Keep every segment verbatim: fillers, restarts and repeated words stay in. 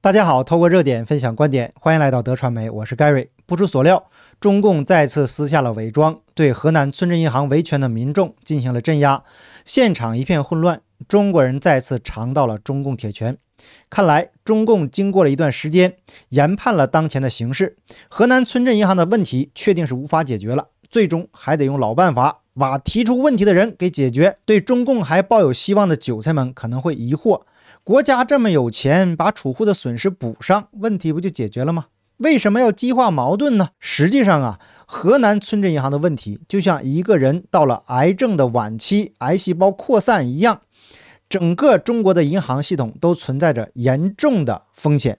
大家好，透过热点分享观点，欢迎来到德传媒，我是 Gary。 不出所料，中共再次撕下了伪装，对河南村镇银行维权的民众进行了镇压，现场一片混乱，中国人再次尝到了中共铁拳。看来中共经过了一段时间研判了当前的形势，河南村镇银行的问题确定是无法解决了，最终还得用老办法把提出问题的人给解决。对中共还抱有希望的韭菜们可能会疑惑，国家这么有钱，把储户的损失补上，问题不就解决了吗？为什么要激化矛盾呢？实际上啊，河南村镇银行的问题就像一个人到了癌症的晚期，癌细胞扩散一样，整个中国的银行系统都存在着严重的风险。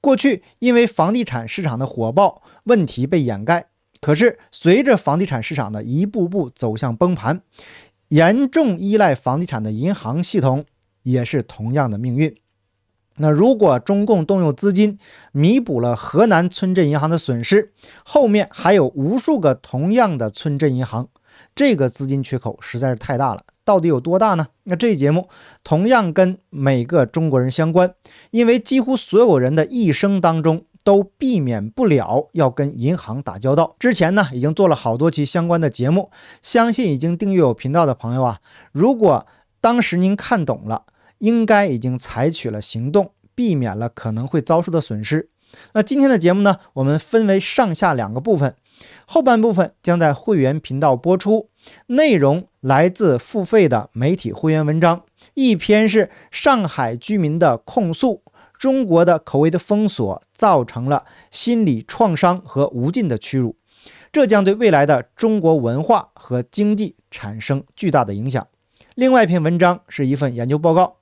过去因为房地产市场的火爆，问题被掩盖，可是随着房地产市场的一步步走向崩盘，严重依赖房地产的银行系统也是同样的命运。那如果中共动用资金弥补了河南村镇银行的损失，后面还有无数个同样的村镇银行，这个资金缺口实在是太大了。到底有多大呢？那这一节目同样跟每个中国人相关，因为几乎所有人的一生当中都避免不了要跟银行打交道。之前呢，已经做了好多期相关的节目，相信已经订阅我频道的朋友啊，如果当时您看懂了，应该已经采取了行动，避免了可能会遭受的损失。那今天的节目呢，我们分为上下两个部分，后半部分将在会员频道播出，内容来自付费的媒体会员文章，一篇是上海居民的控诉，中国的口味的封锁造成了心理创伤和无尽的屈辱，这将对未来的中国文化和经济产生巨大的影响。另外一篇文章是一份研究报告，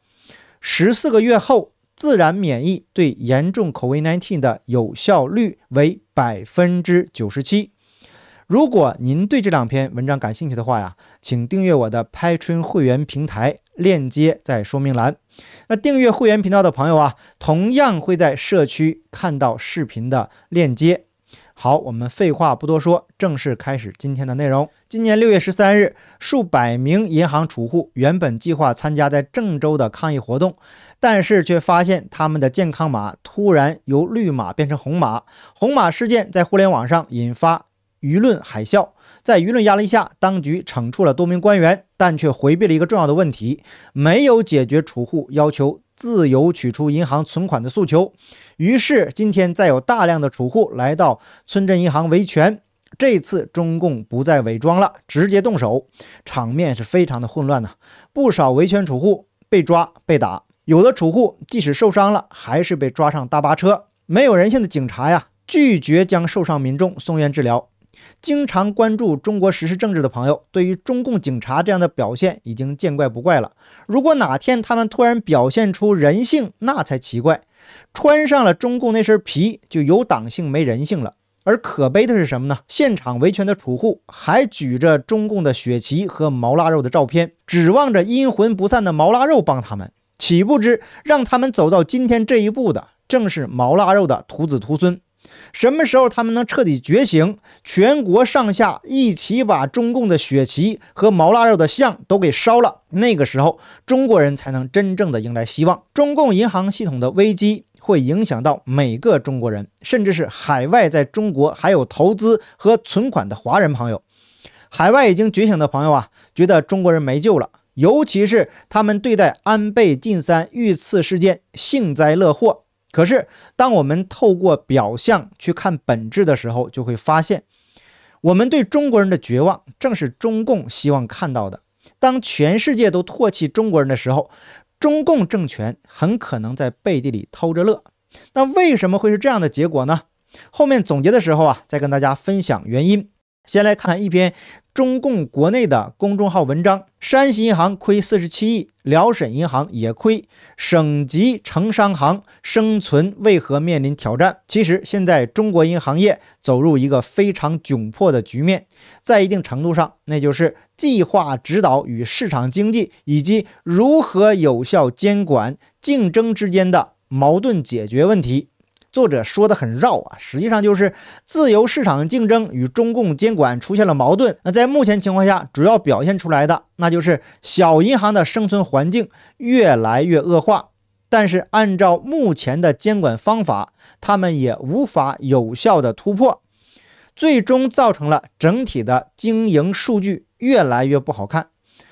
十四个月后自然免疫对严重 COVID 十九 的有效率为 百分之九十七。 如果您对这两篇文章感兴趣的话呀，请订阅我的 Patreon 会员平台，链接在说明栏。那订阅会员频道的朋友啊，同样会在社区看到视频的链接。好，我们废话不多说，正式开始今天的内容。今年六月十三日，数百名银行储户原本计划参加在郑州的抗议活动，但是却发现他们的健康码突然由绿码变成红码。红码事件在互联网上引发舆论海啸，在舆论压力下，当局惩处了多名官员，但却回避了一个重要的问题，没有解决储户要求自由取出银行存款的诉求。于是今天再有大量的储户来到村镇银行维权，这次中共不再伪装了，直接动手，场面是非常的混乱呢、啊。不少维权储户被抓被打，有的储户即使受伤了还是被抓上大巴车，没有人性的警察呀，拒绝将受伤民众送院治疗。经常关注中国时事政治的朋友，对于中共警察这样的表现已经见怪不怪了，如果哪天他们突然表现出人性，那才奇怪。穿上了中共那身皮，就有党性没人性了。而可悲的是什么呢？现场维权的储户还举着中共的血旗和毛腊肉的照片，指望着阴魂不散的毛腊肉帮他们，岂不知让他们走到今天这一步的正是毛腊肉的徒子徒孙。什么时候他们能彻底觉醒，全国上下一起把中共的血旗和毛腊肉的像都给烧了，那个时候中国人才能真正的迎来希望。中共银行系统的危机会影响到每个中国人，甚至是海外在中国还有投资和存款的华人朋友。海外已经觉醒的朋友啊，觉得中国人没救了，尤其是他们对待安倍晋三遇刺事件幸灾乐祸。可是当我们透过表象去看本质的时候，就会发现我们对中国人的绝望正是中共希望看到的。当全世界都唾弃中国人的时候，中共政权很可能在背地里偷着乐。那为什么会是这样的结果呢？后面总结的时候啊，再跟大家分享原因。先来看一篇中共国内的公众号文章，山西银行亏四十七亿，辽沈银行也亏，省级城商行生存为何面临挑战？其实现在中国银行业走入一个非常窘迫的局面，在一定程度上，那就是计划指导与市场经济以及如何有效监管竞争之间的矛盾解决问题。作者说的很绕啊，实际上就是自由市场竞争与中共监管出现了矛盾。那在目前情况下，主要表现出来的那就是小银行的生存环境越来越恶化，但是按照目前的监管方法，他们也无法有效的突破，最终造成了整体的经营数据越来越不好看。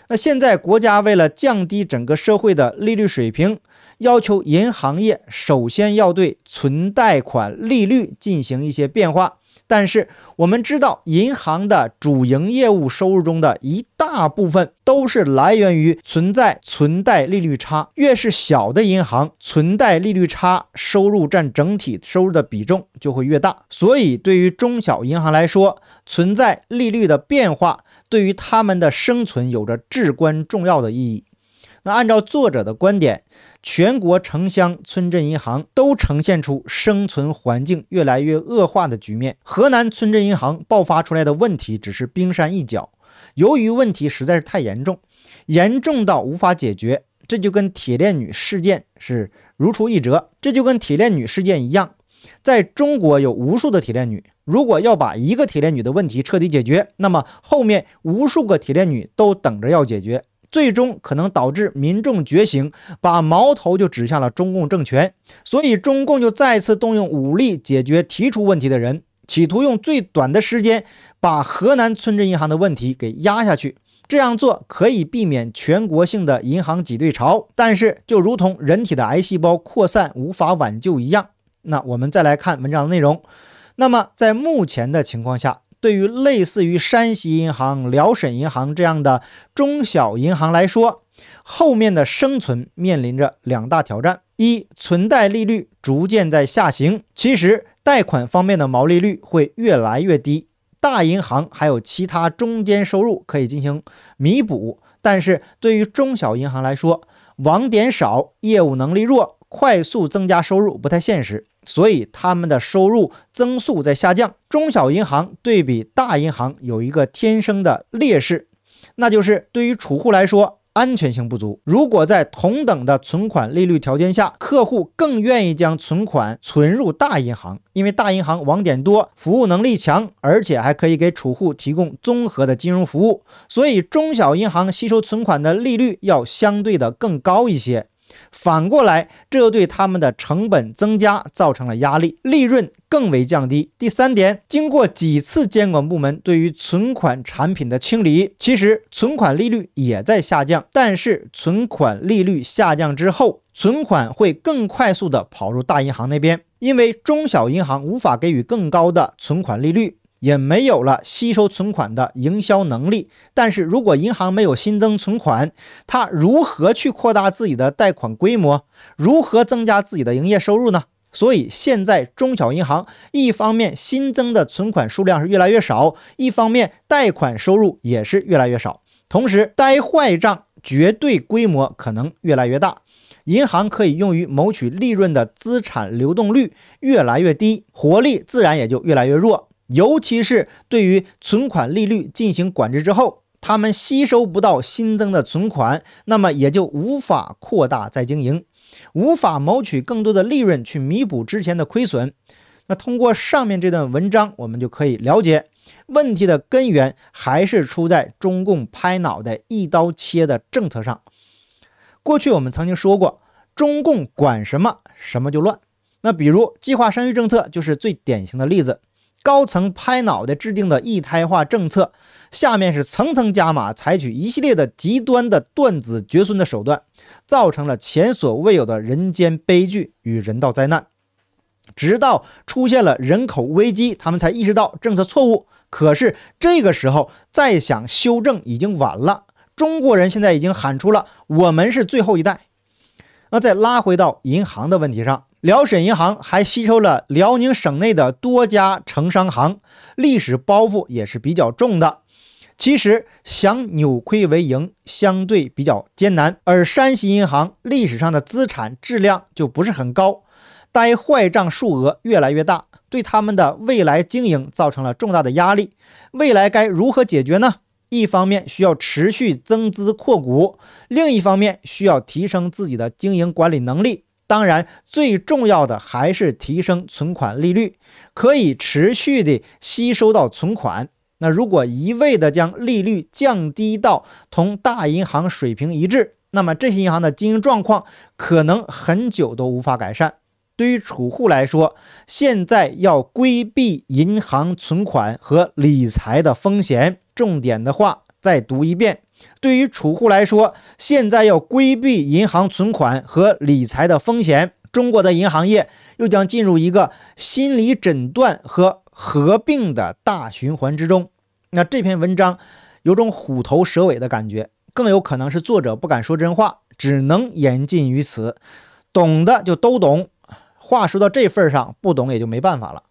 那现在国家为了降低整个社会的利率水平，要求银行业首先要对存贷款利率进行一些变化，但是我们知道银行的主营业务收入中的一大部分都是来源于存在存贷利率差，越是小的银行，存贷利率差收入占整体收入的比重就会越大，所以对于中小银行来说，存在利率的变化对于他们的生存有着至关重要的意义。那按照作者的观点，全国城乡村镇银行都呈现出生存环境越来越恶化的局面。河南村镇银行爆发出来的问题只是冰山一角，由于问题实在是太严重，严重到无法解决，这就跟铁链女事件是如出一辙。这就跟铁链女事件一样，在中国有无数的铁链女，如果要把一个铁链女的问题彻底解决，那么后面无数个铁链女都等着要解决，最终可能导致民众觉醒，把矛头就指向了中共政权。所以中共就再次动用武力解决提出问题的人，企图用最短的时间把河南村镇银行的问题给压下去。这样做可以避免全国性的银行挤兑潮，但是就如同人体的癌细胞扩散无法挽救一样。那我们再来看文章的内容。那么在目前的情况下，对于类似于山西银行、辽沈银行这样的中小银行来说，后面的生存面临着两大挑战：一，存贷利率逐渐在下行，其实贷款方面的毛利率会越来越低，大银行还有其他中间收入可以进行弥补，但是对于中小银行来说，网点少，业务能力弱，快速增加收入不太现实，所以他们的收入增速在下降。中小银行对比大银行有一个天生的劣势，那就是对于储户来说，安全性不足。如果在同等的存款利率条件下，客户更愿意将存款存入大银行，因为大银行网点多，服务能力强，而且还可以给储户提供综合的金融服务，所以中小银行吸收存款的利率要相对的更高一些。反过来，这对他们的成本增加造成了压力，利润更为降低。第三点，经过几次监管部门对于存款产品的清理，其实存款利率也在下降，但是存款利率下降之后，存款会更快速的跑入大银行那边，因为中小银行无法给予更高的存款利率，也没有了吸收存款的营销能力。但是如果银行没有新增存款，它如何去扩大自己的贷款规模，如何增加自己的营业收入呢？所以现在中小银行一方面新增的存款数量是越来越少，一方面贷款收入也是越来越少，同时呆坏账绝对规模可能越来越大，银行可以用于谋取利润的资产流动率越来越低，活力自然也就越来越弱。尤其是对于存款利率进行管制之后，他们吸收不到新增的存款，那么也就无法扩大再经营，无法谋取更多的利润去弥补之前的亏损。那通过上面这段文章，我们就可以了解问题的根源还是出在中共拍脑袋一刀切的政策上。过去我们曾经说过，中共管什么什么就乱，那比如计划生育政策就是最典型的例子。高层拍脑袋制定的一胎化政策，下面是层层加码，采取一系列的极端的断子绝孙的手段，造成了前所未有的人间悲剧与人道灾难。直到出现了人口危机，他们才意识到政策错误，可是这个时候再想修正已经晚了。中国人现在已经喊出了我们是最后一代。那再拉回到银行的问题上，辽沈银行还吸收了辽宁省内的多家城商行，历史包袱也是比较重的。其实想扭亏为盈相对比较艰难，而山西银行历史上的资产质量就不是很高，呆坏账数额越来越大，对他们的未来经营造成了重大的压力。未来该如何解决呢？一方面需要持续增资扩股，另一方面需要提升自己的经营管理能力。当然最重要的还是提升存款利率，可以持续的吸收到存款。那如果一味的将利率降低到同大银行水平一致，那么这些银行的经营状况可能很久都无法改善。对于储户来说，现在要规避银行存款和理财的风险，重点的话再读一遍。对于储户来说，现在要规避银行存款和理财的风险，中国的银行业又将进入一个心理诊断和合并的大循环之中。那这篇文章有种虎头蛇尾的感觉，更有可能是作者不敢说真话，只能言尽于此。懂的就都懂，话说到这份上，不懂也就没办法了。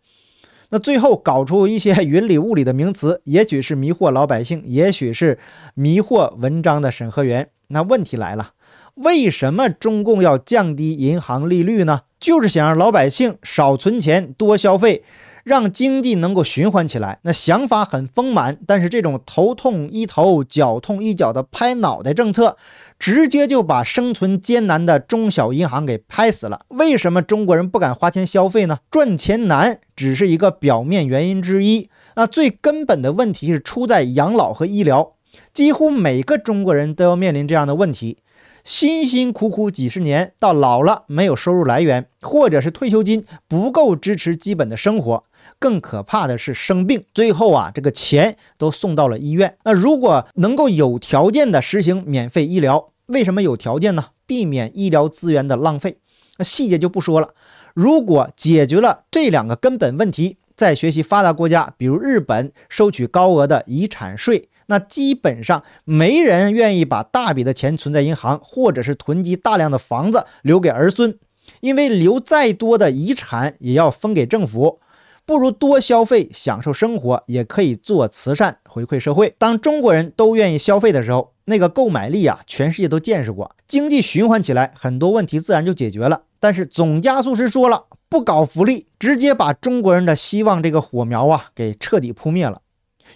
那最后搞出一些云里雾里的名词，也许是迷惑老百姓，也许是迷惑文章的审核员。那问题来了，为什么中共要降低银行利率呢？就是想让老百姓少存钱多消费，让经济能够循环起来。那想法很丰满，但是这种头痛医头脚痛医脚的拍脑袋政策，直接就把生存艰难的中小银行给拍死了。为什么中国人不敢花钱消费呢？赚钱难只是一个表面原因之一，那最根本的问题是出在养老和医疗。几乎每个中国人都要面临这样的问题，辛辛苦苦几十年，到老了没有收入来源，或者是退休金不够支持基本的生活，更可怕的是生病，最后啊这个钱都送到了医院。那如果能够有条件的实行免费医疗，为什么有条件呢？避免医疗资源的浪费。那细节就不说了，如果解决了这两个根本问题，在学习发达国家比如日本收取高额的遗产税，那基本上没人愿意把大笔的钱存在银行，或者是囤积大量的房子留给儿孙，因为留再多的遗产也要分给政府，不如多消费享受生活，也可以做慈善回馈社会。当中国人都愿意消费的时候，那个购买力啊，全世界都见识过，经济循环起来，很多问题自然就解决了。但是总加速师说了，不搞福利，直接把中国人的希望这个火苗啊给彻底扑灭了。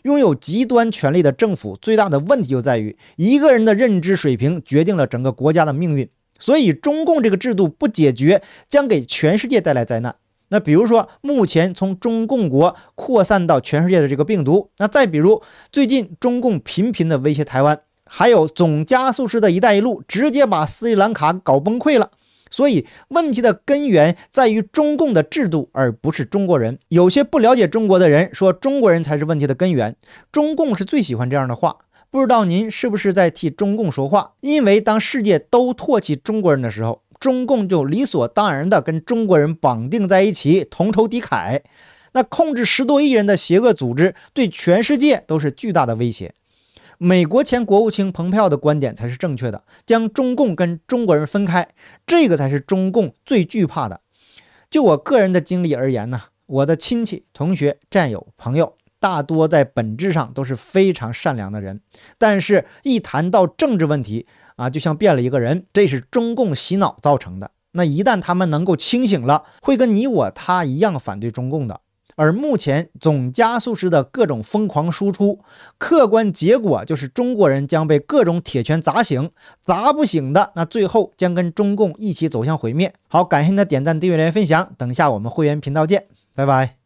拥有极端权力的政府最大的问题就在于，一个人的认知水平决定了整个国家的命运，所以中共这个制度不解决，将给全世界带来灾难。那比如说目前从中共国扩散到全世界的这个病毒，那再比如最近中共频频的威胁台湾，还有总加速师的一带一路直接把斯里兰卡搞崩溃了。所以问题的根源在于中共的制度，而不是中国人。有些不了解中国的人说中国人才是问题的根源，中共是最喜欢这样的话。不知道您是不是在替中共说话？因为当世界都唾弃中国人的时候，中共就理所当然的跟中国人绑定在一起，同仇敌忾。那控制十多亿人的邪恶组织对全世界都是巨大的威胁。美国前国务卿蓬佩奥的观点才是正确的，将中共跟中国人分开，这个才是中共最惧怕的。就我个人的经历而言呢，我的亲戚、同学、战友、朋友大多在本质上都是非常善良的人，但是一谈到政治问题啊，就像变了一个人，这是中共洗脑造成的。那一旦他们能够清醒了，会跟你我他一样反对中共的。而目前总加速师的各种疯狂输出，客观结果就是中国人将被各种铁拳砸醒，砸不醒的那最后将跟中共一起走向毁灭。好，感谢您的点赞、订阅、留言、分享，等下我们会员频道见，拜拜。